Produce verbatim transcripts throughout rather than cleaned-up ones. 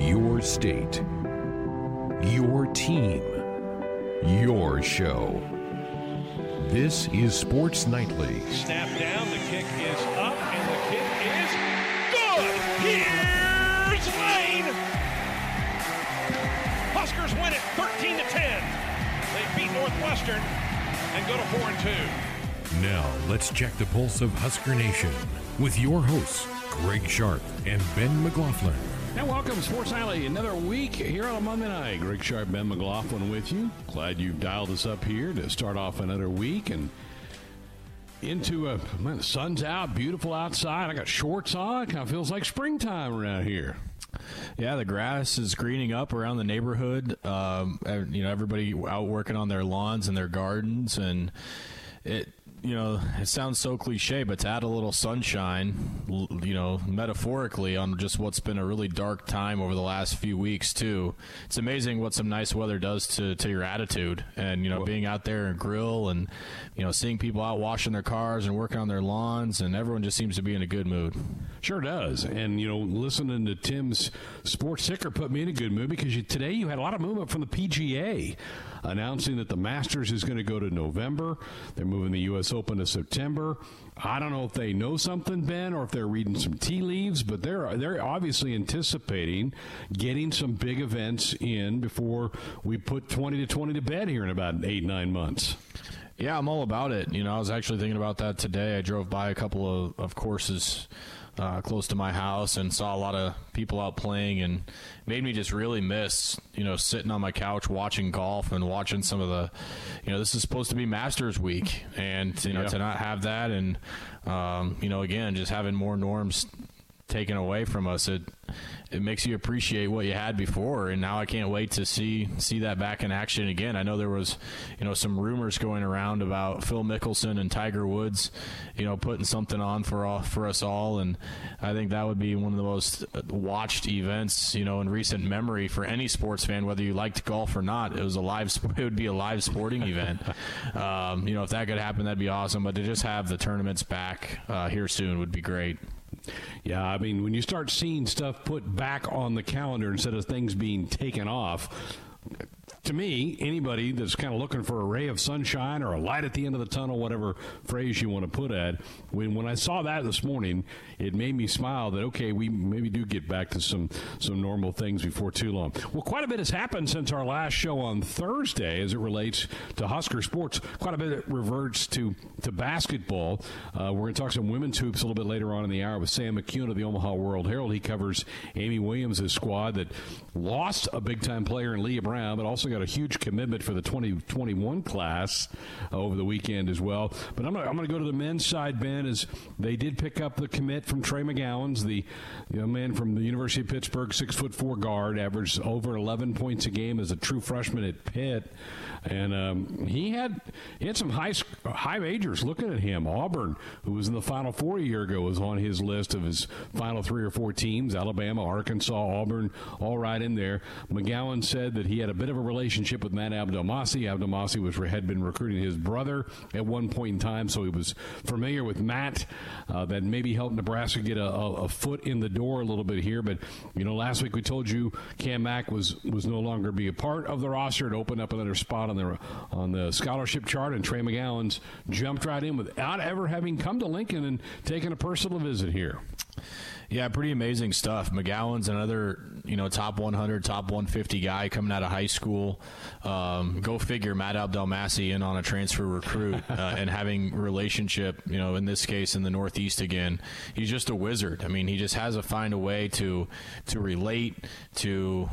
your state, your team, your show. This is Sports Nightly. Snap down, the kick is up, and the kick is good! Here's Lane! Huskers win it thirteen to ten. They beat Northwestern and go to four and two. Now, let's check the pulse of Husker Nation with your hosts, Greg Sharp and Ben McLaughlin. And welcome, Sports Alley, another week here on a Monday night. Greg Sharp, Ben McLaughlin with you. Glad you've dialed us up here to start off another week. And into a, man, the sun's out, beautiful outside. I got shorts on. It kind of feels like springtime around here. Yeah, the grass is greening up around the neighborhood. Um, you know, everybody out working on their lawns and their gardens. And it, you know, it sounds so cliche, but to add a little sunshine, you know, metaphorically on just what's been a really dark time over the last few weeks, too. It's amazing what some nice weather does to, to your attitude. And, you know, being out there and grill and, you know, seeing people out washing their cars and working on their lawns, and everyone just seems to be in a good mood. Sure does. And, you know, listening to Tim's Sports Ticker put me in a good mood because you, today you had a lot of movement from the P G A announcing that the Masters is going to go to November. They're moving the U S Open to September. I don't know if they know something, Ben, or if they're reading some tea leaves, but they're they're obviously anticipating getting some big events in before we put twenty to twenty to bed here in about eight, nine months. Yeah, I'm all about it. You know, I was actually thinking about that today. I drove by a couple of, of courses uh, close to my house and saw a lot of people out playing, and made me just really miss, you know, sitting on my couch watching golf and watching some of the, you know, this is supposed to be Masters week, and, you know, yeah. to not have that and, um, you know, again, just having more norms taken away from us, it it makes you appreciate what you had before. And now I can't wait to see see that back in action again. I know there was, you know, some rumors going around about Phil Mickelson and Tiger Woods, you know, putting something on for all, for us all, and I think that would be one of the most watched events, you know, in recent memory for any sports fan, whether you liked golf or not. It was a live, it would be a live sporting event. Um, you know, if that could happen, that'd be awesome. But to just have the tournaments back uh, here soon would be great. Yeah, I mean, when you start seeing stuff put back on the calendar instead of things being taken off, to me, anybody that's kind of looking for a ray of sunshine or a light at the end of the tunnel, whatever phrase you want to put at, when when I saw that this morning, it made me smile that, okay, we maybe do get back to some, some normal things before too long. Well, quite a bit has happened since our last show on Thursday as it relates to Husker sports. Quite a bit reverts to, to basketball. Uh, we're going to talk some women's hoops a little bit later on in the hour with Sam McKewon of the Omaha World-Herald. He covers Amy Williams' squad that lost a big-time player in Leah Brown, but also got a huge commitment for the twenty twenty-one class uh, over the weekend as well. But I'm going to go to the men's side, Ben, as they did pick up the commit from Trey McGowens, the young man from the University of Pittsburgh, six foot four guard, averaged over eleven points a game as a true freshman at Pitt. And um, he had he had some high high majors looking at him. Auburn, who was in the Final Four a year ago, was on his list of his final three or four teams. Alabama, Arkansas, Auburn, all right in there. McGowan said that he had a bit of a relationship with Matt Abdelmassih. Abdelmassih was had been recruiting his brother at one point in time, so he was familiar with Matt. Uh, that maybe helped Nebraska get a, a, a foot in the door a little bit here. But you know, last week we told you Cam Mack was was no longer be a part of the roster. It opened up another spot on the on the scholarship chart, and Trey McGowens jumped right in without ever having come to Lincoln and taken a personal visit here. Yeah, pretty amazing stuff. McGowan's another, you know, top one hundred, top one fifty guy coming out of high school. Um, go figure, Matt Abdelmassih in on a transfer recruit uh, and having relationship, you know, in this case in the Northeast again. He's just a wizard. I mean, he just has to find a way to to relate, to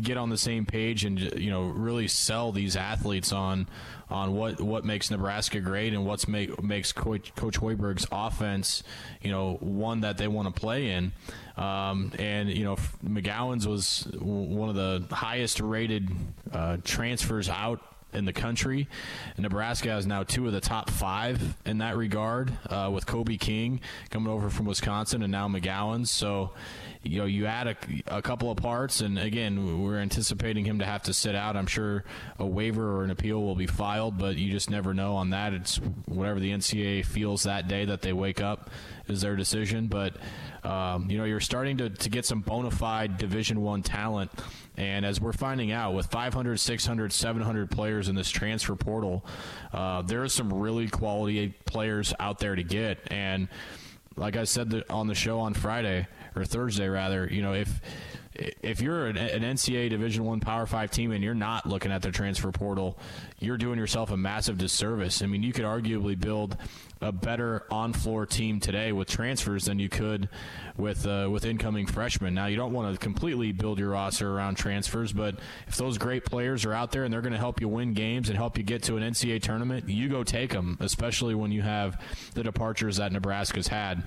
get on the same page and, you know, really sell these athletes on on what, what makes Nebraska great and what make, makes Coach, Coach Hoiberg's offense, you know, one that they want to play in. Um, and, you know, McGowan's was one of the highest rated uh, transfers out in the country. Nebraska has now two of the top five in that regard, uh, with Kobe King coming over from Wisconsin and now McGowens. So, you know, you add a, a couple of parts, and again, we're anticipating him to have to sit out. I'm sure a waiver or an appeal will be filed, but you just never know on that. It's whatever the N C double A feels that day that they wake up is their decision. But, um, you know, you're starting to, to get some bona fide Division I talent. And as we're finding out, with five hundred, six hundred, seven hundred players in this transfer portal, uh, there are some really quality players out there to get. And like I said on the show on Friday, or Thursday rather, you know, if if you're an, an N C double A Division I Power five team and you're not looking at the transfer portal, you're doing yourself a massive disservice. I mean, you could arguably build a better on-floor team today with transfers than you could with uh, with incoming freshmen. Now, you don't want to completely build your roster around transfers, but if those great players are out there and they're going to help you win games and help you get to an N C double A tournament, you go take them, especially when you have the departures that Nebraska's had.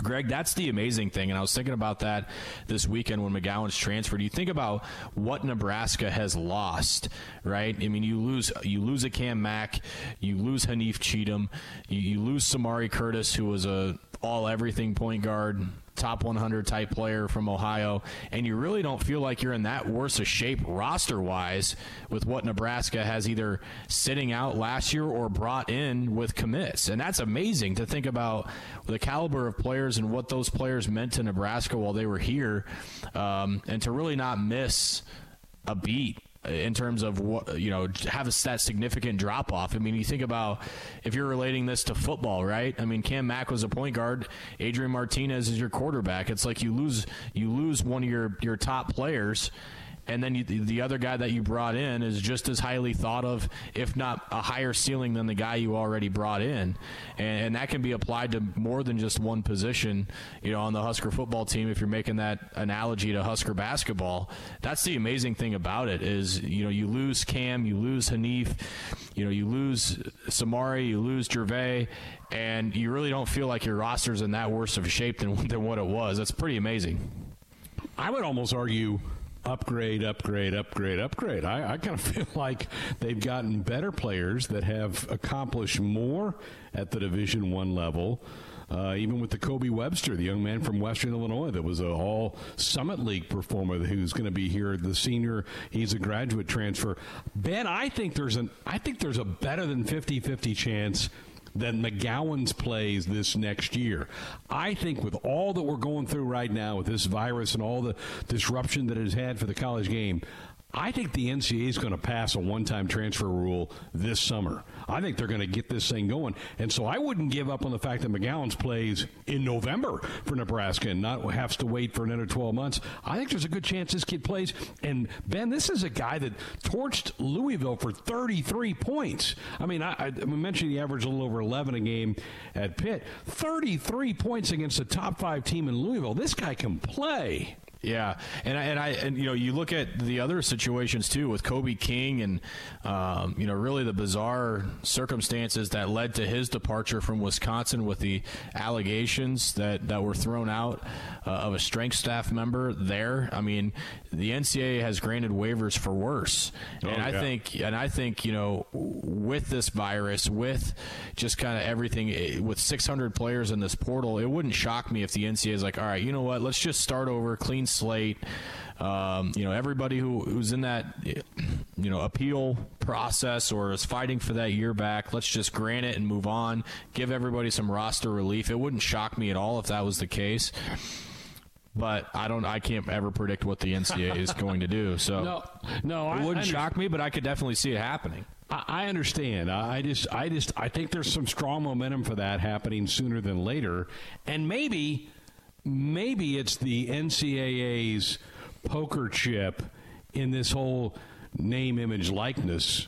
Greg, that's the amazing thing, and I was thinking about that this weekend when McGowan's transferred. You think about what Nebraska has lost, right? I mean, you lose you lose a Cam Mack, you lose Hanif Cheatham, you, you lose Samari Curtis, who was a all-everything point guard, top one hundred type player from Ohio, and you really don't feel like you're in that worse of shape roster-wise with what Nebraska has either sitting out last year or brought in with commits. And that's amazing to think about the caliber of players and what those players meant to Nebraska while they were here, um, and to really not miss a beat in terms of, what you know, have a, that significant drop-off. I mean, you think about if you're relating this to football, right? I mean, Cam Mack was a point guard. Adrian Martinez is your quarterback. It's like you lose you lose one of your, your top players, and then you, the other guy that you brought in is just as highly thought of, if not a higher ceiling than the guy you already brought in. And, and that can be applied to more than just one position, you know, on the Husker football team, if you're making that analogy to Husker basketball. That's the amazing thing about it is, you know, you lose Cam, you lose Hanif, you know, you lose Samari, you lose Gervais, and you really don't feel like your roster's in that worse of shape than, than what it was. That's pretty amazing. I would almost argue upgrade, upgrade, upgrade, upgrade. I, I kind of feel like they've gotten better players that have accomplished more at the Division I level, uh, even with the Kobe Webster, the young man from Western Illinois that was an all-Summit League performer who's going to be here, the senior. He's a graduate transfer. Ben, I think there's an I think there's a better than fifty-fifty chance that McGowan's plays this next year. I think with all that we're going through right now with this virus and all the disruption that it has had for the college game, I think the N C double A is going to pass a one-time transfer rule this summer. I think they're going to get this thing going. And so I wouldn't give up on the fact that McGowan's plays in November for Nebraska and not has to wait for another twelve months. I think there's a good chance this kid plays. And, Ben, this is a guy that torched Louisville for thirty-three points. I mean, I, I mentioned he averaged a little over eleven a game at Pitt. thirty-three points against a top-five team in Louisville. This guy can play. Yeah, and I, and I and you know, you look at the other situations too with Kobe King and um, you know, really the bizarre circumstances that led to his departure from Wisconsin with the allegations that, that were thrown out uh, of a strength staff member there. I mean, the N C double A has granted waivers for worse, oh, and I yeah. think and I think you know, with this virus, with just kind of everything, with six hundred players in this portal, it wouldn't shock me if the N C double A is like, all right, you know what, let's just start over, clean slate. Um, you know, everybody who, who's in that, you know, appeal process or is fighting for that year back, let's just grant it and move on. Give everybody some roster relief. It wouldn't shock me at all if that was the case. But I don't. I can't ever predict what the N C double A is going to do. So no, no, it wouldn't shock me, but I could definitely see it happening. I understand. I just, I just, I think there's some strong momentum for that happening sooner than later, and maybe. Maybe it's the N C double A's poker chip in this whole name, image, likeness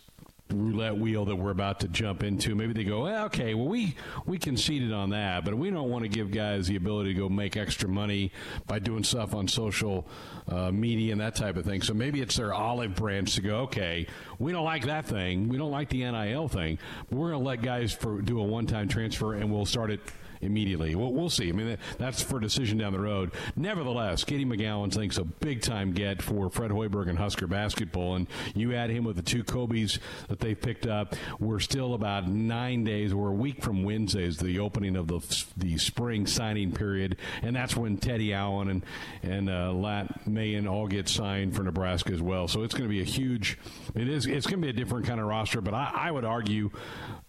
roulette wheel that we're about to jump into. Maybe they go, well, okay, well, we, we conceded on that, but we don't want to give guys the ability to go make extra money by doing stuff on social uh, media and that type of thing. So maybe it's their olive branch to go, okay, we don't like that thing. We don't like the N I L thing. But we're going to let guys for, do a one-time transfer, and we'll start it immediately. Well, we'll see. I mean, that's for decision down the road. Nevertheless, Katie McGowan thinks a big-time get for Fred Hoiberg and Husker basketball, and you add him with the two Kobe's that they picked up. We're still about nine days or a week from Wednesday is the opening of the the spring signing period, and that's when Teddy Allen and, and uh, Lat Mayen all get signed for Nebraska as well. So it's going to be a huge – it is it's going to be a different kind of roster, but I, I would argue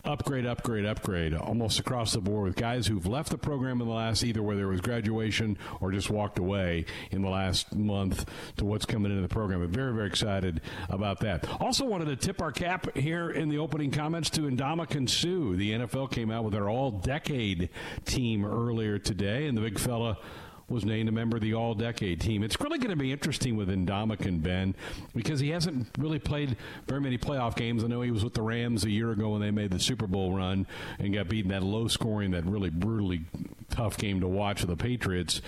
upgrade, upgrade, upgrade almost across the board with guys who've left the program in the last – either whether it was graduation or just walked away in the last month to what's coming into the program. I'm very, very excited about that. Also wanted to tip our cap here in the opening comments to Ndamukong Suh. The N F L came out with their all-decade team earlier today, and the big fella was named a member of the all-decade team. It's really going to be interesting with Ndamukong, Ben, because he hasn't really played very many playoff games. I know he was with the Rams a year ago when they made the Super Bowl run and got beaten that low-scoring, that really brutally tough game to watch with the Patriots.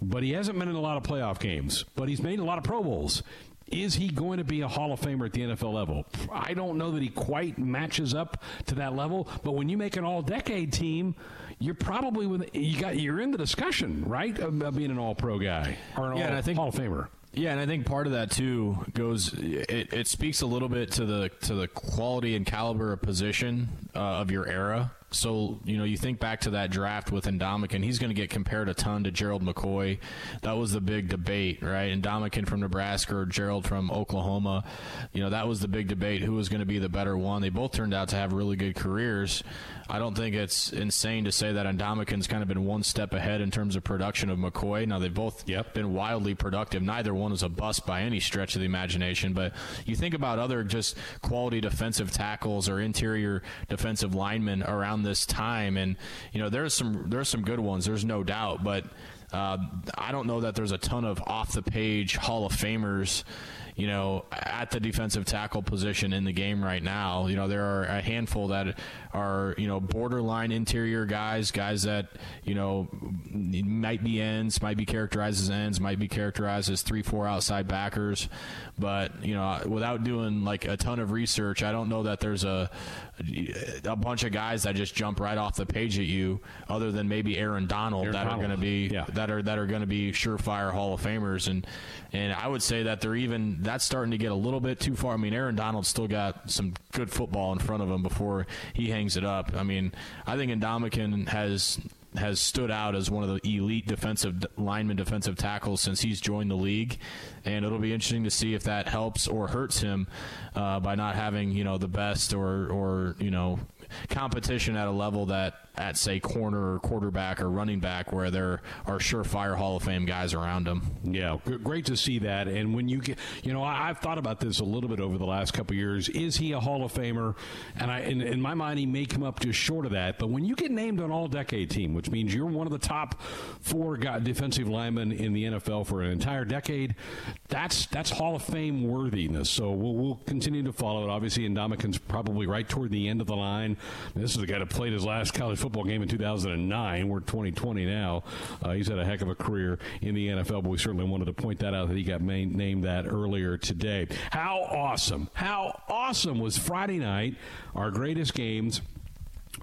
But he hasn't been in a lot of playoff games. But he's made a lot of Pro Bowls. Is he going to be a Hall of Famer at the N F L level? I don't know that he quite matches up to that level, but when you make an all-decade team, you're probably with, you got, you're in the discussion, right, of, of being an all-pro guy or an yeah, all, and I think, Hall of Famer. Yeah, and I think part of that, too, goes it, it speaks a little bit to the to the quality and caliber of position uh, of your era. So, you know, you think back to that draft with Ndamukong, he's going to get compared a ton to Gerald McCoy. That was the big debate, right? Ndamukong from Nebraska or Gerald from Oklahoma. You know, that was the big debate, who was going to be the better one. They both turned out to have really good careers. I don't think it's insane to say that Ndamukong's kind of been one step ahead in terms of production of McCoy. Now, they've both yep. been wildly productive. Neither one is a bust by any stretch of the imagination. But you think about other just quality defensive tackles or interior defensive linemen around this time, and you know there's some there's some good ones, there's no doubt, but uh, I don't know that there's a ton of off the page Hall of Famers, you know, at the defensive tackle position in the game right now. You know, there are a handful that are, you know, borderline interior guys, guys that, you know, might be ends, might be characterized as ends, might be characterized as three, four outside backers. But, you know, without doing like a ton of research, I don't know that there's a a bunch of guys that just jump right off the page at you, other than maybe Aaron Donald, Aaron that Donald. are going to be yeah. that are that are going to be surefire Hall of Famers, and and I would say that they're even that's starting to get a little bit too far. I mean, Aaron Donald's still got some good football in front of him before he hangs it up. I mean, I think Ndamukong has. has stood out as one of the elite defensive linemen, defensive tackles since he's joined the league. And it'll be interesting to see if that helps or hurts him uh, by not having, you know, the best or, or, you know, competition at a level that at, say, corner or quarterback or running back where there are surefire Hall of Fame guys around him. Yeah, great to see that. And when you get, you know, I, I've thought about this a little bit over the last couple of years. Is he a Hall of Famer? And I, in, in my mind, he may come up just short of that. But when you get named an all-decade team, which means you're one of the top four defensive linemen in the N F L for an entire decade, that's that's Hall of Fame worthiness. So we'll, we'll continue to follow it. Obviously, Ndamukong's probably right toward the end of the line. This is the guy that played his last college football game in two thousand nine. We're twenty twenty now. Uh, he's had a heck of a career in the N F L, but we certainly wanted to point that out that he got main, named that earlier today. How awesome, how awesome was Friday night, our greatest games,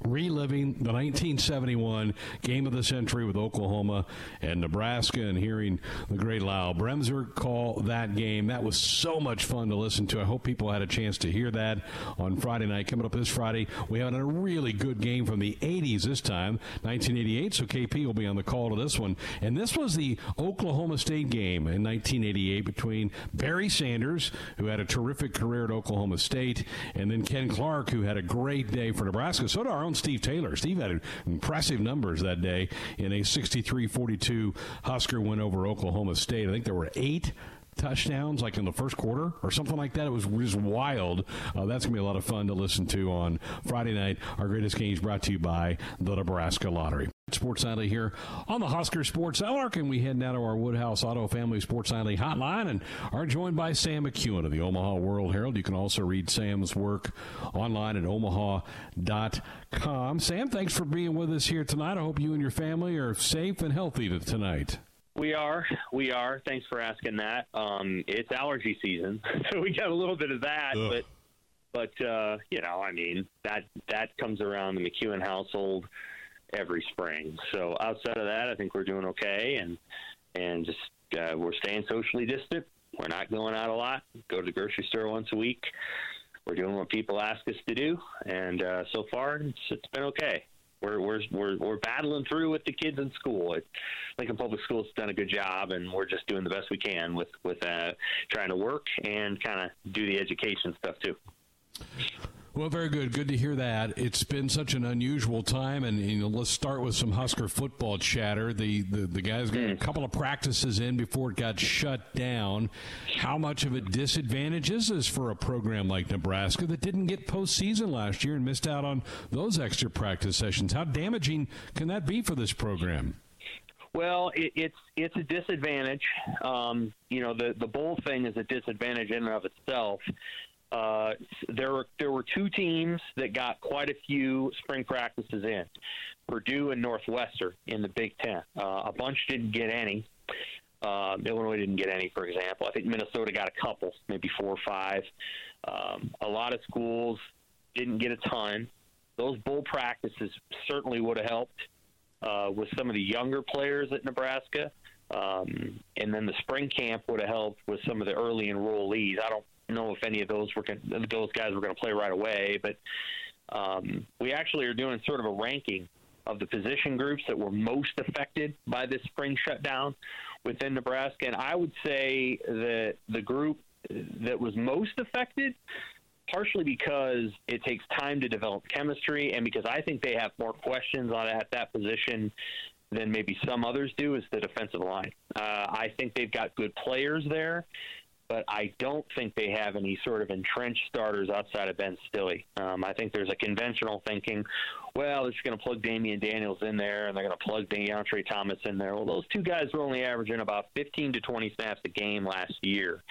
reliving the nineteen seventy-one game of the century with Oklahoma and Nebraska and hearing the great Lyle Bremser call that game. That was so much fun to listen to. I hope people had a chance to hear that on Friday night. Coming up this Friday, we have a really good game from the eighties this time, nineteen eighty-eight, so K P will be on the call to this one. And this was the Oklahoma State game in nineteen eighty-eight between Barry Sanders, who had a terrific career at Oklahoma State, and then Ken Clark, who had a great day for Nebraska. So did our own Steve Taylor. Steve had impressive numbers that day in a sixty-three forty-two Husker win over Oklahoma State. I think there were eight touchdowns like in the first quarter or something like that. It was just wild. Uh, that's going to be a lot of fun to listen to on Friday night. Our greatest games brought to you by the Nebraska Lottery. Sports Alley here on the Husker Sports Network, and we head now to our Woodhouse Auto Family Sports Alley hotline and are joined by Sam McKewon of the Omaha World-Herald. You can also read Sam's work online at omaha dot com. Sam, thanks for being with us here tonight. I hope you and your family are safe and healthy tonight. We are. We are. Thanks for asking that. Um, it's allergy season, so we got a little bit of that. Ugh. But, but uh, you know, I mean, that, that comes around the McKewon household every spring. So outside of that, I think we're doing okay, and and just uh, we're staying socially distant. We're not going out a lot. Go to the grocery store once a week. We're doing what people ask us to do, and uh, so far it's, it's been okay. We're we're we're we're battling through with the kids in school. It, Lincoln Public School's done a good job, and we're just doing the best we can with with uh, trying to work and kind of do the education stuff too. Well, very good. Good to hear that. It's been such an unusual time, and you know, let's start with some Husker football chatter. The the, the guys got a couple of practices in before it got shut down. How much of a disadvantage is this for a program like Nebraska that didn't get postseason last year and missed out on those extra practice sessions? How damaging can that be for this program? Well, it, it's it's a disadvantage. Um, you know, the, the bowl thing is a disadvantage in and of itself. Uh, there were there were two teams that got quite a few spring practices in, Purdue and Northwestern in the Big Ten. Uh, a bunch didn't get any. Uh, Illinois didn't get any, for example. I think Minnesota got a couple, maybe four or five. Um, a lot of schools didn't get a ton. Those bowl practices certainly would have helped uh, with some of the younger players at Nebraska. Um, and then the spring camp would have helped with some of the early enrollees. I don't know if any of those were gonna, those guys were going to play right away, but um, we actually are doing sort of a ranking of the position groups that were most affected by this spring shutdown within Nebraska. And I would say that the group that was most affected, partially because it takes time to develop chemistry and because I think they have more questions on at that position than maybe some others do, is the defensive line. Uh, I think they've got good players there, but I don't think they have any sort of entrenched starters outside of Ben Stille. Um, I think there's a conventional thinking, well, they're just going to plug Damian Daniels in there, and they're going to plug DeAndre Thomas in there. Well, those two guys were only averaging about fifteen to twenty snaps a game last year,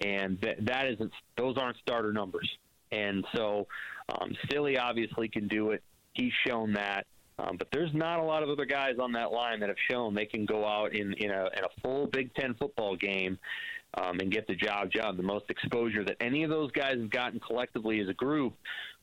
and th- that isn't; those aren't starter numbers. And so um, Stille obviously can do it. He's shown that. Um, but there's not a lot of other guys on that line that have shown they can go out in, in, a, in a full Big Ten football game um, and get the job done. The most exposure that any of those guys have gotten collectively as a group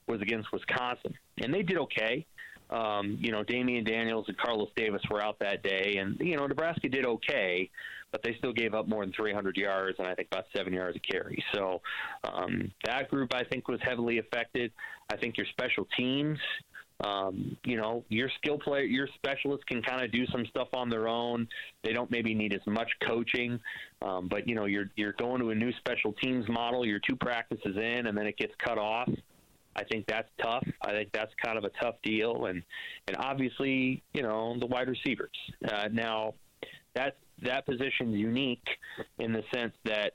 was against Wisconsin. And they did okay. Um, you know, Damian Daniels and Carlos Davis were out that day. And, you know, Nebraska did okay, but they still gave up more than three hundred yards and I think about seven yards a carry. So um, that group, I think, was heavily affected. I think your special teams – Um, you know, your skill player, your specialists can kind of do some stuff on their own. They don't maybe need as much coaching, um, but you know, you're you're going to a new special teams model. You're two practices in, and then it gets cut off. I think that's tough. I think that's kind of a tough deal, and and obviously, you know, the wide receivers. Uh, now, that that position's unique in the sense that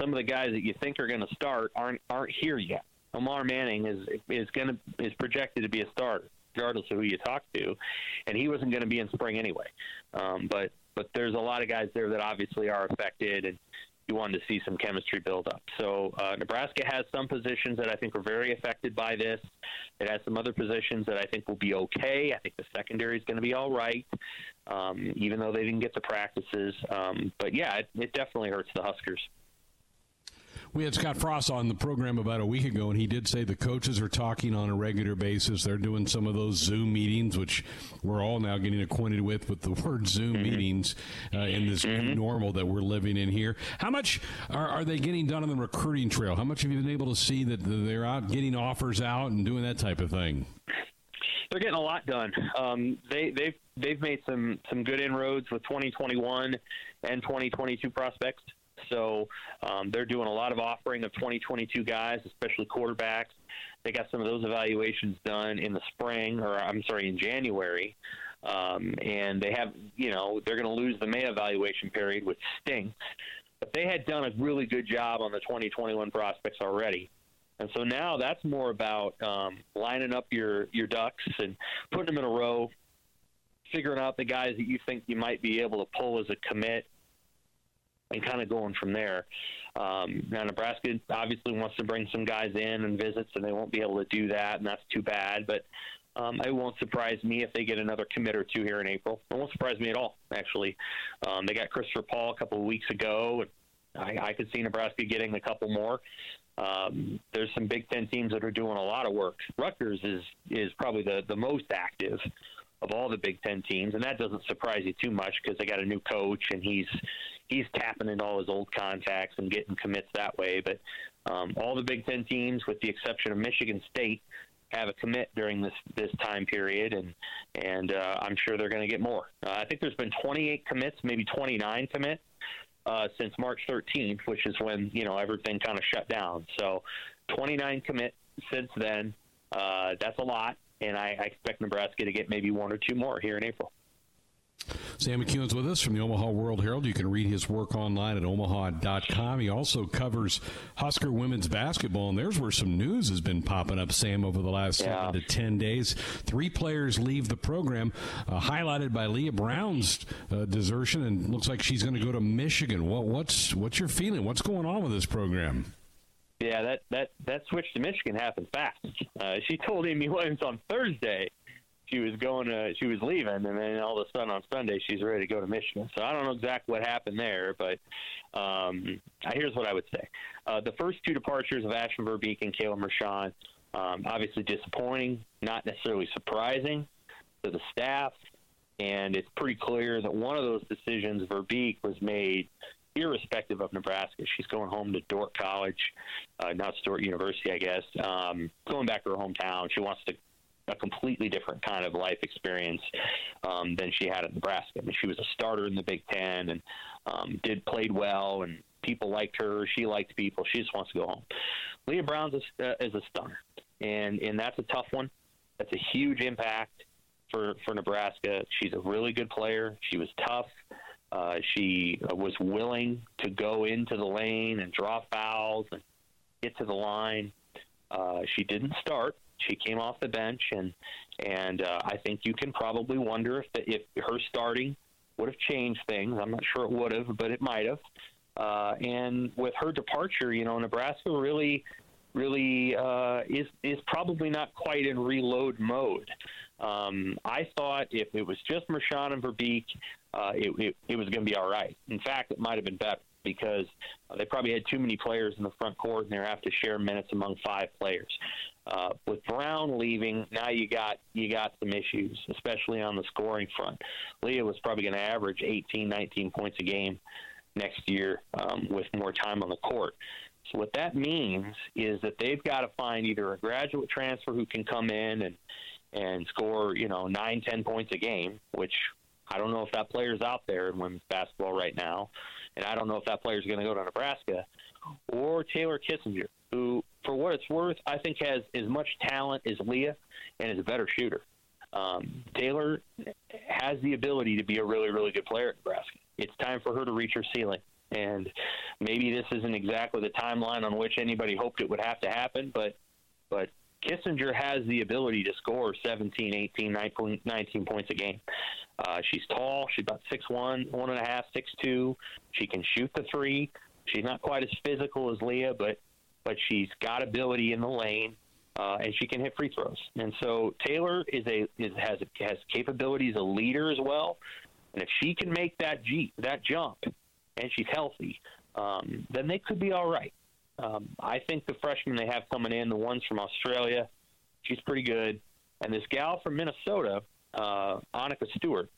some of the guys that you think are going to start aren't aren't here yet. Omar Manning is is going to is projected to be a starter, regardless of who you talk to, and he wasn't going to be in spring anyway. Um, but but there's a lot of guys there that obviously are affected, and you wanted to see some chemistry build up. So uh, Nebraska has some positions that I think are very affected by this. It has some other positions that I think will be okay. I think the secondary is going to be all right, um, even though they didn't get the practices. Um, but yeah, it, it definitely hurts the Huskers. We had Scott Frost on the program about a week ago, and he did say the coaches are talking on a regular basis. They're doing some of those Zoom meetings, which we're all now getting acquainted with, with the word Zoom mm-hmm. meetings uh, in this mm-hmm. normal that we're living in here. How much are, are they getting done on the recruiting trail? How much have you been able to see that they're out getting offers out and doing that type of thing? They're getting a lot done. Um, they, they've they've made some, some good inroads with twenty twenty-one and twenty twenty-two prospects. So um, they're doing a lot of offering of twenty twenty-two guys, especially quarterbacks. They got some of those evaluations done in the spring, or I'm sorry, in January. Um, and they have, you know, they're going to lose the May evaluation period, which stinks. But they had done a really good job on the twenty twenty-one prospects already. And so now that's more about um, lining up your, your ducks and putting them in a row, figuring out the guys that you think you might be able to pull as a commit, and kind of going from there. Um, now, Nebraska obviously wants to bring some guys in and visits, and they won't be able to do that, and that's too bad. But um, it won't surprise me if they get another commit or two here in April. It won't surprise me at all, actually. Um, they got Christopher Paul a couple of weeks ago, and I, I could see Nebraska getting a couple more. Um, there's some Big Ten teams that are doing a lot of work. Rutgers is is probably the, the most active of all the Big Ten teams, and that doesn't surprise you too much because they got a new coach and he's he's tapping in all his old contacts and getting commits that way. But um, all the Big Ten teams, with the exception of Michigan State, have a commit during this this time period, and and uh, I'm sure they're going to get more. Uh, I think there's been twenty-eight commits, maybe twenty-nine commits uh, since March thirteenth, which is when you know everything kind of shut down. So twenty-nine commits since then. Uh, that's a lot. And I, I expect Nebraska to get maybe one or two more here in April. Sam McKewon's with us from the Omaha World-Herald. You can read his work online at omaha dot com. He also covers Husker women's basketball, and there's where some news has been popping up, Sam, over the last yeah. seven to ten days. Three players leave the program, uh, highlighted by Leah Brown's uh, desertion, and looks like she's going to go to Michigan. What, what's, what's your feeling? What's going on with this program? Yeah, that, that, that switch to Michigan happened fast. Uh, she told Amy Williams on Thursday she was going to, she was leaving, and then all of a sudden on Sunday she's ready to go to Michigan. So I don't know exactly what happened there, but um, here's what I would say. Uh, the first two departures of Ashton Verbeek and Kayla Mershon, um, obviously disappointing, not necessarily surprising to the staff, and it's pretty clear that one of those decisions, Verbeek, was made irrespective of Nebraska. She's going home to Dordt College, uh, now it's Dordt University, I guess, um, going back to her hometown. She wants to a completely different kind of life experience um, than she had at Nebraska. I mean, she was a starter in the Big Ten and um, did played well, and people liked her. She liked people. She just wants to go home. Leah Brown's a, uh, is a stunner, and and that's a tough one. That's a huge impact for, for Nebraska. She's a really good player. She was tough. Uh, she was willing to go into the lane and draw fouls and get to the line. Uh, she didn't start. She came off the bench, and and uh, I think you can probably wonder if the, if her starting would have changed things. I'm not sure it would have, but it might have. Uh, and with her departure, you know, Nebraska really, really uh, is is probably not quite in reload mode. Um, I thought if it was just Mershon and Verbeek, uh, it, it, it was going to be all right. In fact, it might have been better because uh, they probably had too many players in the front court, and they have to share minutes among five players. Uh, with Brown leaving, now you got you got some issues, especially on the scoring front. Leah was probably going to average eighteen, nineteen points a game next year um, with more time on the court. So what that means is that they've got to find either a graduate transfer who can come in and and score, you know, nine, ten points a game, which I don't know if that player's out there in women's basketball right now, and I don't know if that player's going to go to Nebraska, or Taylor Kissinger, who, for what it's worth, I think has as much talent as Leah and is a better shooter. Um, Taylor has the ability to be a really, really good player at Nebraska. It's time for her to reach her ceiling, and maybe this isn't exactly the timeline on which anybody hoped it would have to happen, but but. Kissinger has the ability to score seventeen, eighteen, nineteen points a game. Uh, she's tall. She's about six one, one and a half, six two. She can shoot the three. She's not quite as physical as Leah, but but she's got ability in the lane, uh, and she can hit free throws. And so Taylor is a is has has capability as a leader as well. And if she can make that G, that jump, and she's healthy, um, then they could be all right. Um, I think the freshmen they have coming in, the ones from Australia, she's pretty good. And this gal from Minnesota, uh, Annika Stewart,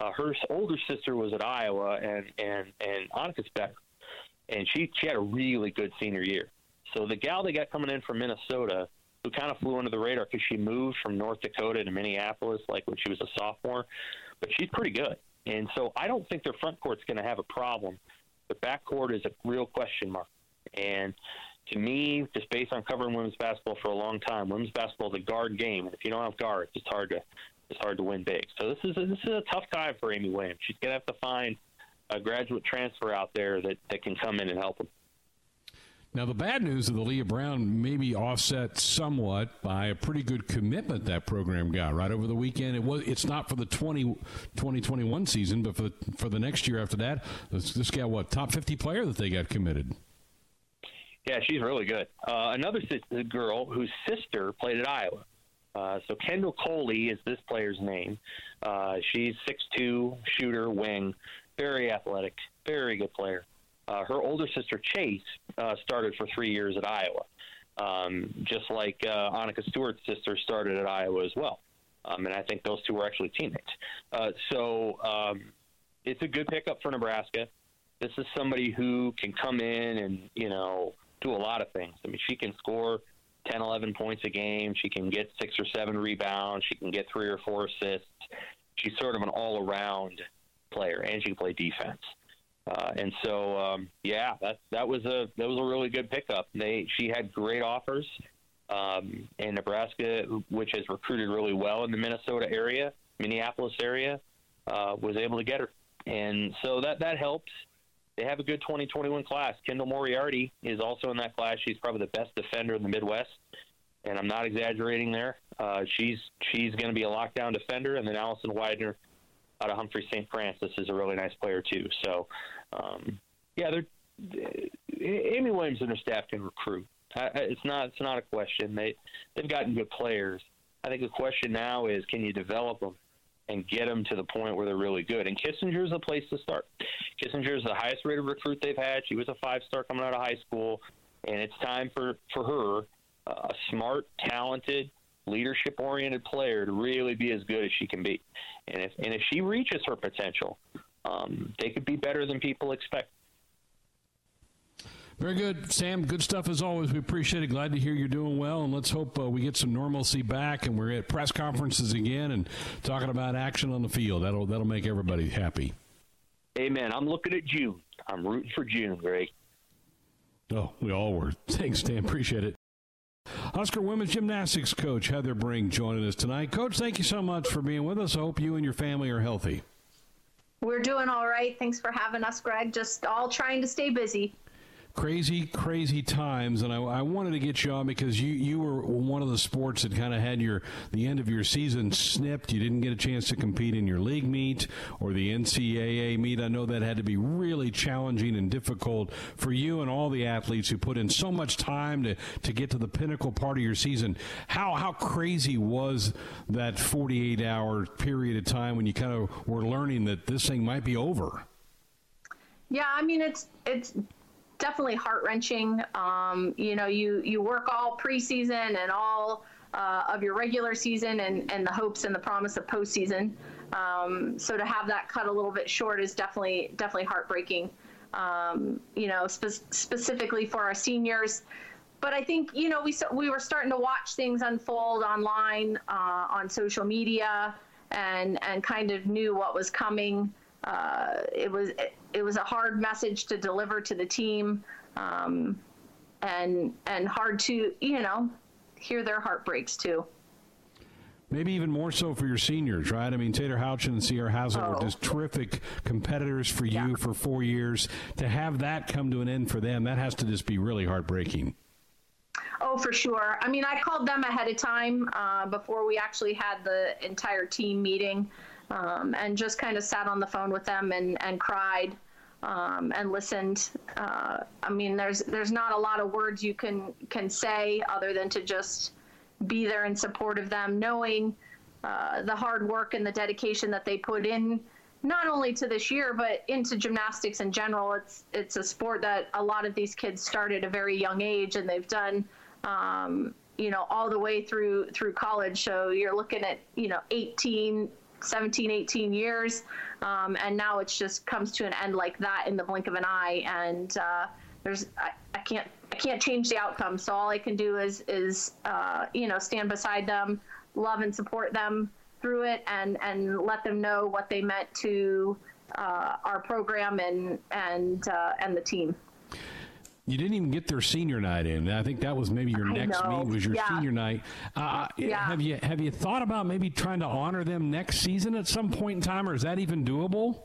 uh, her older sister was at Iowa, and, and, and Annika's better. And she, she had a really good senior year. So the gal they got coming in from Minnesota, who kind of flew under the radar because she moved from North Dakota to Minneapolis like when she was a sophomore, but she's pretty good. And so I don't think their front court's going to have a problem. The backcourt is a real question mark. And to me, just based on covering women's basketball for a long time, women's basketball is a guard game. And if you don't have guards, it's hard to it's hard to win big. So this is a, this is a tough time for Amy Williams. She's gonna have to find a graduate transfer out there that, that can come in and help them. Now, the bad news of the Leah Brown may be offset somewhat by a pretty good commitment that program got right over the weekend. It was, it's not for the twenty twenty-one season, but for the, for the next year after that. This, this got what, top fifty player that they got committed. Yeah, she's really good. Uh, another si- girl whose sister played at Iowa. Uh, so Kendall Coley is this player's name. Uh, she's six two, shooter, wing, very athletic, very good player. Uh, her older sister, Chase, uh, started for three years at Iowa, um, just like uh, Annika Stewart's sister started at Iowa as well. Um, and I think those two were actually teammates. Uh, so um, it's a good pickup for Nebraska. This is somebody who can come in and, you know, do a lot of things. I mean, she can score ten, eleven points a game. She can get six or seven rebounds. She can get three or four assists. She's sort of an all-around player, and she can play defense. Uh, and so, um, yeah, that that was a that was a really good pickup. They she had great offers, um, and Nebraska, which has recruited really well in the Minnesota area, Minneapolis area, uh, was able to get her, and so that that helped. They have a good twenty twenty-one class. Kendall Moriarty is also in that class. She's probably the best defender in the Midwest, and I'm not exaggerating there. Uh, she's she's going to be a lockdown defender, and then Allison Widener out of Humphrey Saint Francis is a really nice player too. So, um, yeah, they're, Amy Williams and her staff can recruit. I, it's not it's not a question. They they've gotten good players. I think the question now is, can you develop them and get them to the point where they're really good? And Kissinger is a place to start. Kissinger is the highest rated recruit they've had. She was a five-star coming out of high school, and it's time for for her, uh, a smart, talented, leadership-oriented player to really be as good as she can be. And if and if she reaches her potential, um, they could be better than people expect. Very good, Sam. Good stuff as always. We appreciate it. Glad to hear you're doing well, and let's hope uh, we get some normalcy back and we're at press conferences again and talking about action on the field. That'll that'll make everybody happy. Amen. I'm looking at June. I'm rooting for June, Greg. Oh, we all were. Thanks, Sam. Appreciate it. Husker women's gymnastics coach Heather Brink joining us tonight. Coach, thank you so much for being with us. I hope you and your family are healthy. We're doing all right. Thanks for having us, Greg. Just all trying to stay busy. Crazy, crazy times, and I, I wanted to get you on because you, you were one of the sports that kind of had your the end of your season snipped. You didn't get a chance to compete in your league meet or the N C A A meet. I know that had to be really challenging and difficult for you and all the athletes who put in so much time to, to get to the pinnacle part of your season. How how crazy was that forty-eight hour period of time when you kind of were learning that this thing might be over? Yeah, I mean, it's it's – definitely heart-wrenching. Um, you know, you, you work all preseason and all uh, of your regular season and, and the hopes and the promise of postseason. Um, so to have that cut a little bit short is definitely, definitely heartbreaking, um, you know, spe- specifically for our seniors. But I think, you know, we, we were starting to watch things unfold online, uh, on social media, and, and kind of knew what was coming. Uh, it was it, it was a hard message to deliver to the team, um, and and hard to, you know, hear their heartbreaks too. Maybe even more so for your seniors, right? I mean, Taylor Houchin and Sierra Hazlitt oh. were just terrific competitors for you yeah. for four years. To have that come to an end for them, that has to just be really heartbreaking. Oh, for sure. I mean, I called them ahead of time uh, before we actually had the entire team meeting. Um, and just kind of sat on the phone with them and, and cried um, and listened. Uh, I mean, there's there's not a lot of words you can, can say other than to just be there in support of them, knowing uh, the hard work and the dedication that they put in, not only to this year, but into gymnastics in general. It's, it's a sport that a lot of these kids start at a very young age, and they've done um, you know, all the way through through college. So you're looking at, you know, eighteen, seventeen, eighteen years, um, and now it's just comes to an end like that in the blink of an eye. And uh, there's I, I can't I can't change the outcome. So all I can do is is uh, you know, stand beside them, love and support them through it, and, and let them know what they meant to uh, our program and and uh, and the team. You didn't even get their senior night in. I think that was maybe your I next know. meet was your yeah. senior night. Uh, yeah. Have you have you thought about maybe trying to honor them next season at some point in time, or is that even doable?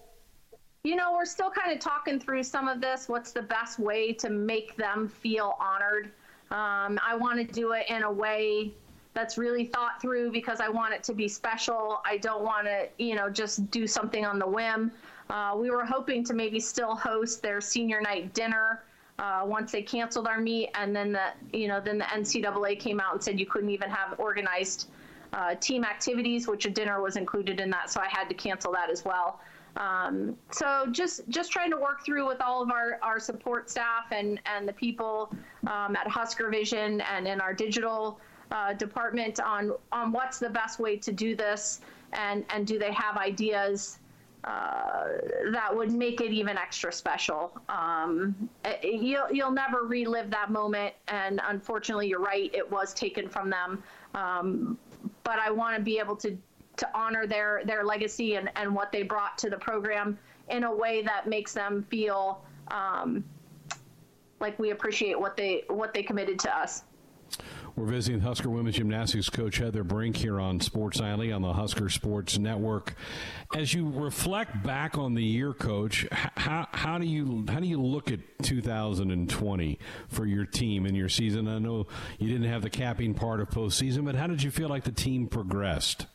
You know, we're still kind of talking through some of this. What's the best way to make them feel honored? Um, I want to do it in a way that's really thought through because I want it to be special. I don't want to, you know, just do something on the whim. Uh, we were hoping to maybe still host their senior night dinner. Uh, once they canceled our meet, and then the you know then the N C double A came out and said you couldn't even have organized uh, team activities, which a dinner was included in that, so I had to cancel that as well. Um, so just just trying to work through with all of our, our support staff and, and the people um, at Husker Vision and in our digital uh, department on on what's the best way to do this, and, and do they have ideas uh, that would make it even extra special. Um, it, you'll, you'll never relive that moment, and unfortunately, you're right, it was taken from them. Um, but I want to be able to to honor their, their legacy and, and what they brought to the program in a way that makes them feel um, like we appreciate what they what they committed to us. We're visiting Husker women's gymnastics coach Heather Brink here on Sports Alley on the Husker Sports Network. As you reflect back on the year, Coach, how how do you how do you look at two thousand twenty for your team and your season? I know you didn't have the capping part of postseason, but how did you feel like the team progressed?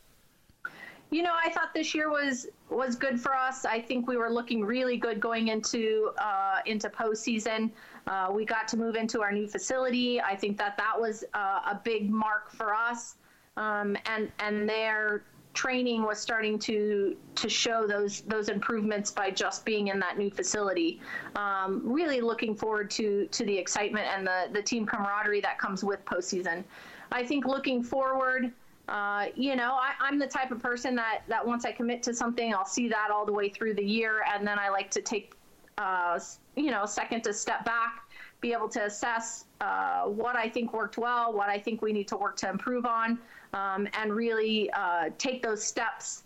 You know, I thought this year was was good for us. I think we were looking really good going into uh, into postseason. Uh, we got to move into our new facility. I think that that was uh, a big mark for us, um, and and their training was starting to to show those those improvements by just being in that new facility. Um, really looking forward to to the excitement and the the team camaraderie that comes with postseason. I think looking forward. Uh, you know, I, I'm the type of person that, that once I commit to something, I'll see that all the way through the year. And then I like to take, uh, you know, a second to step back, be able to assess uh, what I think worked well, what I think we need to work to improve on, um, and really uh, take those steps,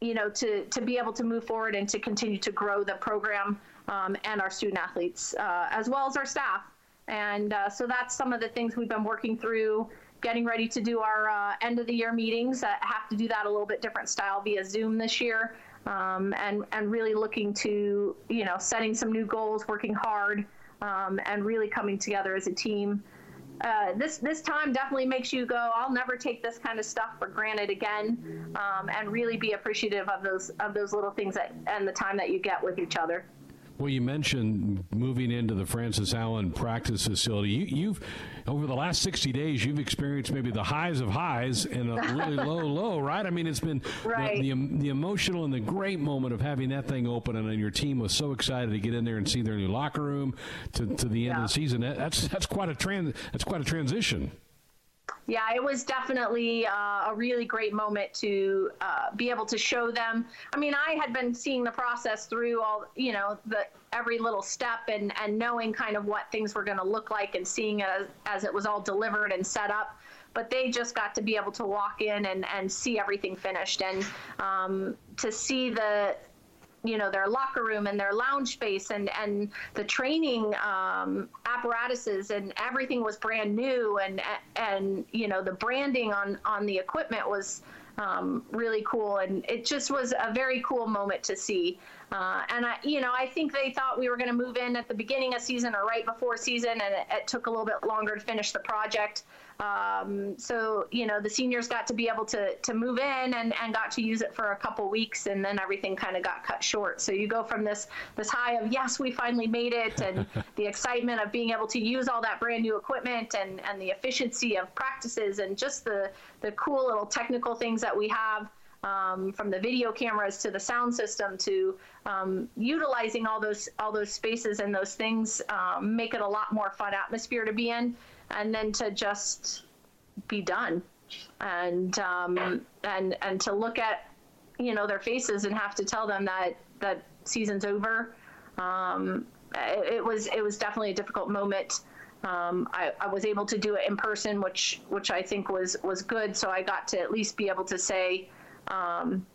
you know, to, to be able to move forward and to continue to grow the program um, and our student athletes, uh, as well as our staff. And uh, so that's some of the things we've been working through. Getting ready to do our uh, end of the year meetings. I have to do that a little bit different style via Zoom this year, um, and and really looking to, you know, setting some new goals, working hard, um, and really coming together as a team. Uh, this this time definitely makes you go, I'll never take this kind of stuff for granted again, um, and really be appreciative of those of those little things that, and the time that you get with each other. Well, you mentioned moving into the Francis Allen practice facility. You, you've, over the last sixty days, you've experienced maybe the highs of highs and a really low, low, right? I mean, it's been right. the, the the emotional and the great moment of having that thing open, and then your team was so excited to get in there and see their new locker room to, to the end yeah. of the season. That, that's that's quite a trans, that's quite a transition. Yeah, it was definitely uh, a really great moment to uh, be able to show them. I mean, I had been seeing the process through all, you know, the every little step and, and knowing kind of what things were going to look like and seeing it as, as it was all delivered and set up. But they just got to be able to walk in and, and see everything finished and um, to see the, you know, their locker room and their lounge space and, and the training um, apparatuses and everything was brand new. And, and, you know, the branding on, on the equipment was um, really cool. And it just was a very cool moment to see. Uh, and I, you know, I think they thought we were going to move in at the beginning of season or right before season. And it, it took a little bit longer to finish the project. Um, so, you know, the seniors got to be able to, to move in and, and got to use it for a couple weeks, and then everything kind of got cut short. So you go from this, this high of, yes, we finally made it, and the excitement of being able to use all that brand new equipment and, and the efficiency of practices and just the, the cool little technical things that we have. Um, from the video cameras to the sound system to um, utilizing all those all those spaces and those things um, make it a lot more fun atmosphere to be in, and then to just be done and um, and and to look at, you know, their faces and have to tell them that that season's over. Um, it, it was it was definitely a difficult moment. Um, I, I was able to do it in person, which which I think was was good. So I got to at least be able to say. Um,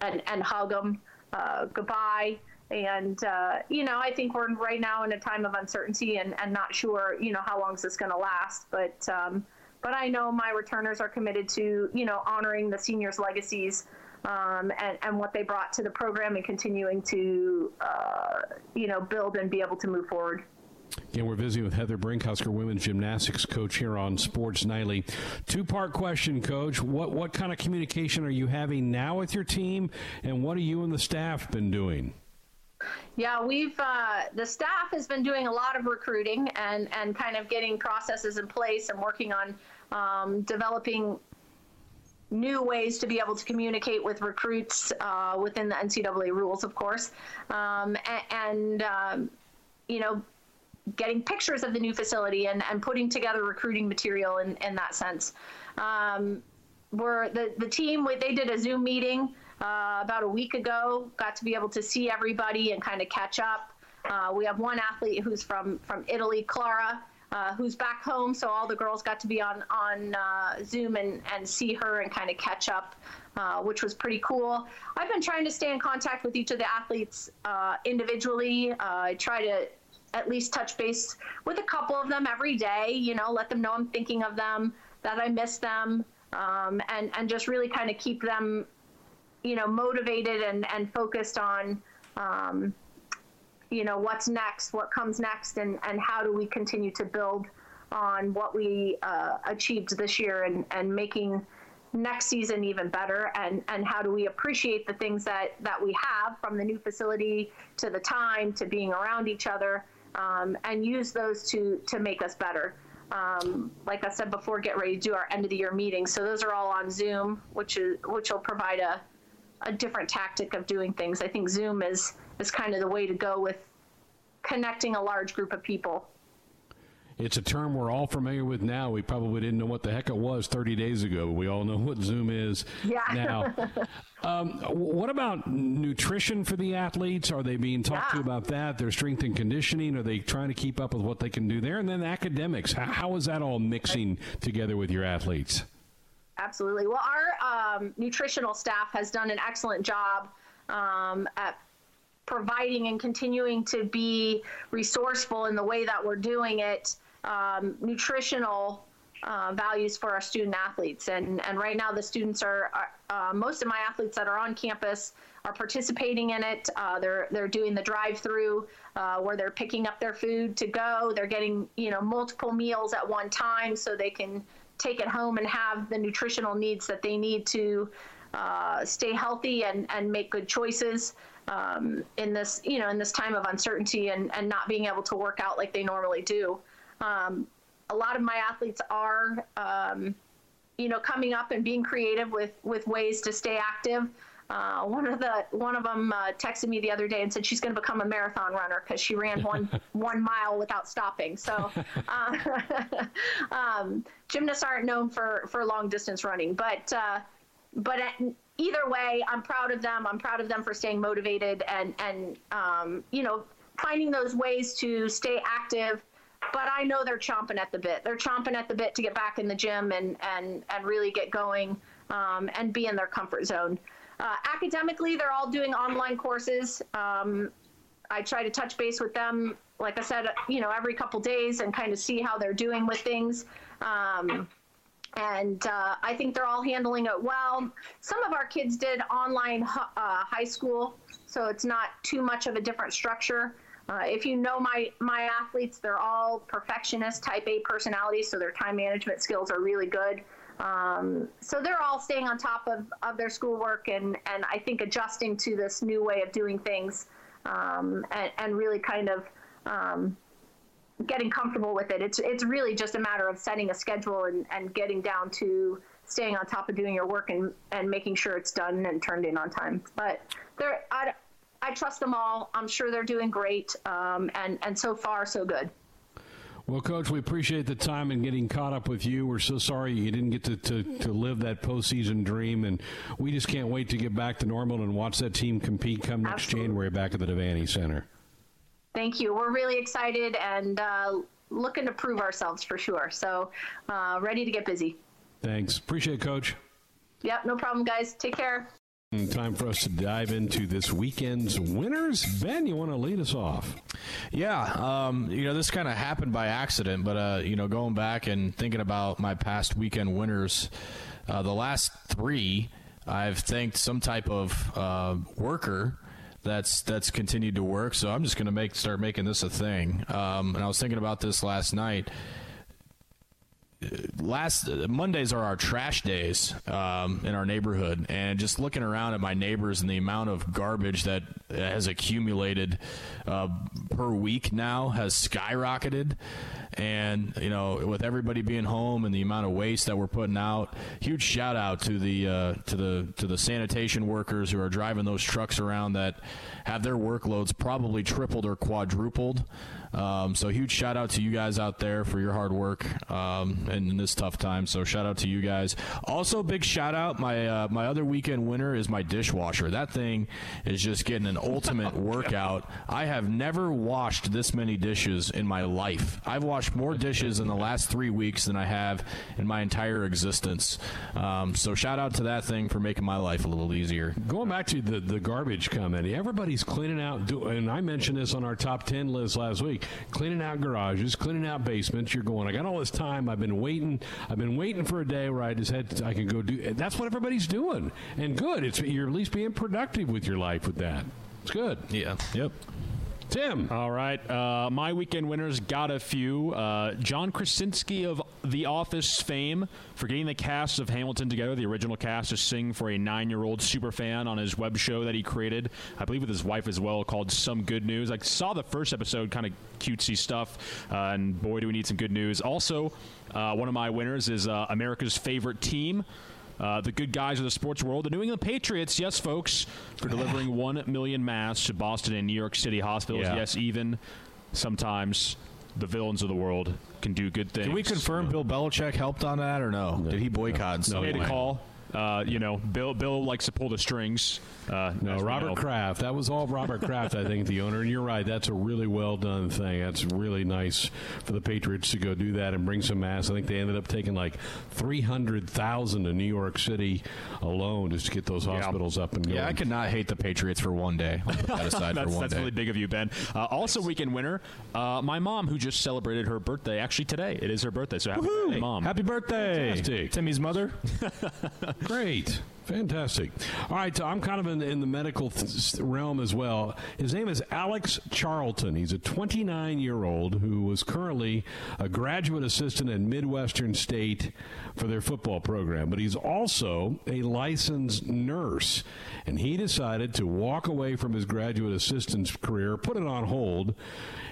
and, and hug them uh, goodbye. And, uh, you know, I think we're right now in a time of uncertainty and, and not sure, you know, how long is this going to last. But um, but I know my returners are committed to, you know, honoring the seniors' legacies um, and, and what they brought to the program and continuing to, uh, you know, build and be able to move forward. Again, we're visiting with Heather Brink, Husker women's gymnastics coach here on Sports Nightly. Two-part question, Coach. What what kind of communication are you having now with your team, and what have you and the staff been doing? Yeah, we've uh, the staff has been doing a lot of recruiting and, and kind of getting processes in place and working on um, developing new ways to be able to communicate with recruits uh, within the N C double A rules, of course. Um, and, and um, you know, getting pictures of the new facility and, and putting together recruiting material in, in that sense. Um, were the, the team, they did a Zoom meeting uh, about a week ago, got to be able to see everybody and kind of catch up. Uh, we have one athlete who's from, from Italy, Clara, uh, who's back home. So all the girls got to be on, on uh, Zoom and, and see her and kind of catch up, uh, which was pretty cool. I've been trying to stay in contact with each of the athletes uh, individually. Uh, I try to at least touch base with a couple of them every day, you know, let them know I'm thinking of them, that I miss them, um, and, and just really kind of keep them, you know, motivated and, and focused on, um, you know, what's next, what comes next, and, and how do we continue to build on what we uh, achieved this year and, and making next season even better, and, and how do we appreciate the things that, that we have, from the new facility to the time to being around each other, um, and use those to, to make us better. Um, like I said before, get ready to do our end of the year meetings. So those are all on Zoom, which is which will provide a, a different tactic of doing things. I think Zoom is is kind of the way to go with connecting a large group of people. It's a term we're all familiar with now. We probably didn't know what the heck it was thirty days ago. We all know what Zoom is yeah. now. um, what about nutrition for the athletes? Are they being talked yeah. to about that? Their strength and conditioning? Are they trying to keep up with what they can do there? And then academics. How, how is that all mixing together with your athletes? Absolutely. Well, our um, nutritional staff has done an excellent job um, at providing and continuing to be resourceful in the way that we're doing it, um, nutritional uh, values for our student athletes. And and right now the students are, are uh, most of my athletes that are on campus are participating in it. Uh, they're they're doing the drive-through uh, where they're picking up their food to go. They're getting, you know, multiple meals at one time so they can take it home and have the nutritional needs that they need to uh, stay healthy and, and make good choices. Um, in this, you know, in this time of uncertainty and, and not being able to work out like they normally do. Um, a lot of my athletes are, um, you know, coming up and being creative with, with ways to stay active. Uh, one of the, one of them uh, texted me the other day and said she's going to become a marathon runner because she ran one, one mile without stopping. So uh, um, gymnasts aren't known for, for long distance running, but, uh, but at, either way, I'm proud of them. I'm proud of them for staying motivated and, and um, you know, finding those ways to stay active. But I know they're chomping at the bit. They're chomping at the bit to get back in the gym and, and, and really get going um, and be in their comfort zone. Uh, academically, they're all doing online courses. Um, I try to touch base with them, like I said, you know, every couple days and kind of see how they're doing with things. Um, And uh, I think they're all handling it well. Some of our kids did online uh, high school, so it's not too much of a different structure. Uh, if you know my, my athletes, they're all perfectionist, type A personalities, so their time management skills are really good. Um, so they're all staying on top of, of their schoolwork and, and I think adjusting to this new way of doing things um, and, and really kind of um, – getting comfortable with it. It's it's really just a matter of setting a schedule and, and getting down to staying on top of doing your work and, and making sure it's done and turned in on time. But they're, I, I trust them all. I'm sure they're doing great, um, and, and so far, so good. Well, Coach, we appreciate the time and getting caught up with you. We're so sorry you didn't get to, to, to live that postseason dream, and we just can't wait to get back to normal and watch that team compete come next Absolutely. January back at the Devaney Center. Thank you. We're really excited and uh, looking to prove ourselves for sure. So uh, ready to get busy. Thanks. Appreciate it, Coach. Yep. No problem, guys. Take care. Time for us to dive into this weekend's winners. Ben, you want to lead us off? Yeah. Um, you know, this kind of happened by accident, but, uh, you know, going back and thinking about my past weekend winners, uh, the last three, I've thanked some type of uh, worker That's that's continued to work, so I'm just going to make start making this a thing. Um, and I was thinking about this last night. Last uh, Mondays are our trash days um, in our neighborhood, and just looking around at my neighbors and the amount of garbage that has accumulated uh, per week now has skyrocketed. And, you know, with everybody being home and the amount of waste that we're putting out, huge shout out to the uh, to the to the sanitation workers who are driving those trucks around that have their workloads probably tripled or quadrupled Um, so huge shout out to you guys out there for your hard work um, in, in this tough time. So shout out to you guys. Also, big shout out. My uh, my other weekend winner is my dishwasher. That thing is just getting an ultimate workout. I have never washed this many dishes in my life. I've washed more dishes in the last three weeks than I have in my entire existence. Um, so shout out to that thing for making my life a little easier. Going back to the, the garbage comment, everybody's cleaning out, do, and I mentioned this on our top ten list last week, cleaning out garages, cleaning out basements. You're going, I got all this time. I've been waiting. I've been waiting for a day where I just had to, I can go do. That's what everybody's doing. And good. It's you're at least being productive with your life with that. It's good. Yeah. Yep. Tim. All right. Uh, my weekend winners got a few. Uh, John Krasinski of The Office fame for getting the cast of Hamilton together, the original cast, to sing for a nine-year-old superfan on his web show that he created, I believe with his wife as well, called Some Good News. I saw the first episode, kind of cutesy stuff, uh, and boy, do we need some good news. Also, uh, one of my winners is uh, America's favorite team. Uh, the good guys of the sports world, the New England Patriots, yes, folks, for delivering one million masks to Boston and New York City hospitals. Yeah. Yes, even sometimes the villains of the world can do good things. Can we confirm yeah. Bill Belichick helped on that or no? no. Did he boycott? No, so made a call. Uh, you know, Bill Bill likes to pull the strings. Uh, no, Robert Kraft. That was all Robert Kraft, I think, the owner. And you're right. That's a really well-done thing. That's really nice for the Patriots to go do that and bring some masks. I think they ended up taking like three hundred thousand to New York City alone just to get those hospitals yeah. up and going. Yeah, I could not hate the Patriots for one day. I'll put that aside for one that's day. Really big of you, Ben. Uh, also, weekend winner, uh, my mom, who just celebrated her birthday. Actually, today. It is her birthday. So happy Woo-hoo! birthday, Mom. Happy birthday. Fantastic. Timmy's mother. Great. Fantastic. All right, so I'm kind of in, in the medical th- realm as well. His name is Alex Charlton. He's a twenty-nine-year-old who was currently a graduate assistant at Midwestern State for their football program, but he's also a licensed nurse, and he decided to walk away from his graduate assistant's career, put it on hold,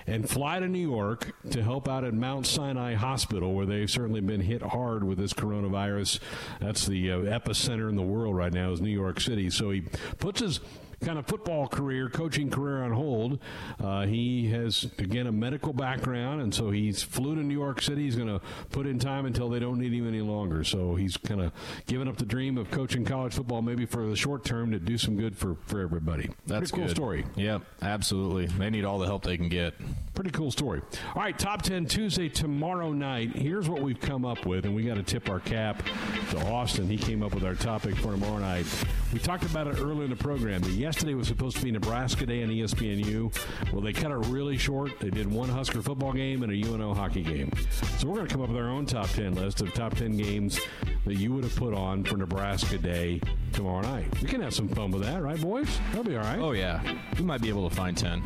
and fly to New York to help out at Mount Sinai Hospital, where they've certainly been hit hard with this coronavirus. That's the uh, epicenter in the world right now is New York City. So he puts his kind of football career, coaching career on hold. Uh, he has, again, a medical background, and so he's flew to New York City. He's going to put in time until they don't need him any longer. So he's kind of giving up the dream of coaching college football maybe for the short term to do some good for, for everybody. That's a cool story. Yeah, absolutely. They need all the help they can get. Pretty cool story. All right, Top ten Tuesday tomorrow night. Here's what we've come up with, and we got to tip our cap to Austin. He came up with our topic for tomorrow night. We talked about it earlier in the program, but yes, yesterday was supposed to be Nebraska Day on E S P N U. Well, they cut it really short. They did one Husker football game and a U N O hockey game. So we're going to come up with our own top ten list of top ten games that you would have put on for Nebraska Day tomorrow night. We can have some fun with that, right, boys? That'll be all right. Oh, yeah. We might be able to find ten.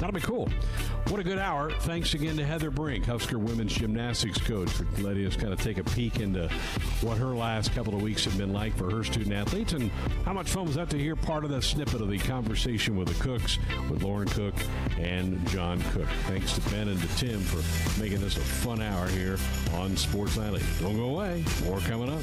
That'll be cool. What a good hour. Thanks again to Heather Brink, Husker women's gymnastics coach, for letting us kind of take a peek into what her last couple of weeks have been like for her student athletes. And how much fun was that to hear part of that snippet of the conversation with the Cooks, with Lauren Cook and John Cook. Thanks to Ben and to Tim for making this a fun hour here on Sports Nightly. Don't go away. More coming up.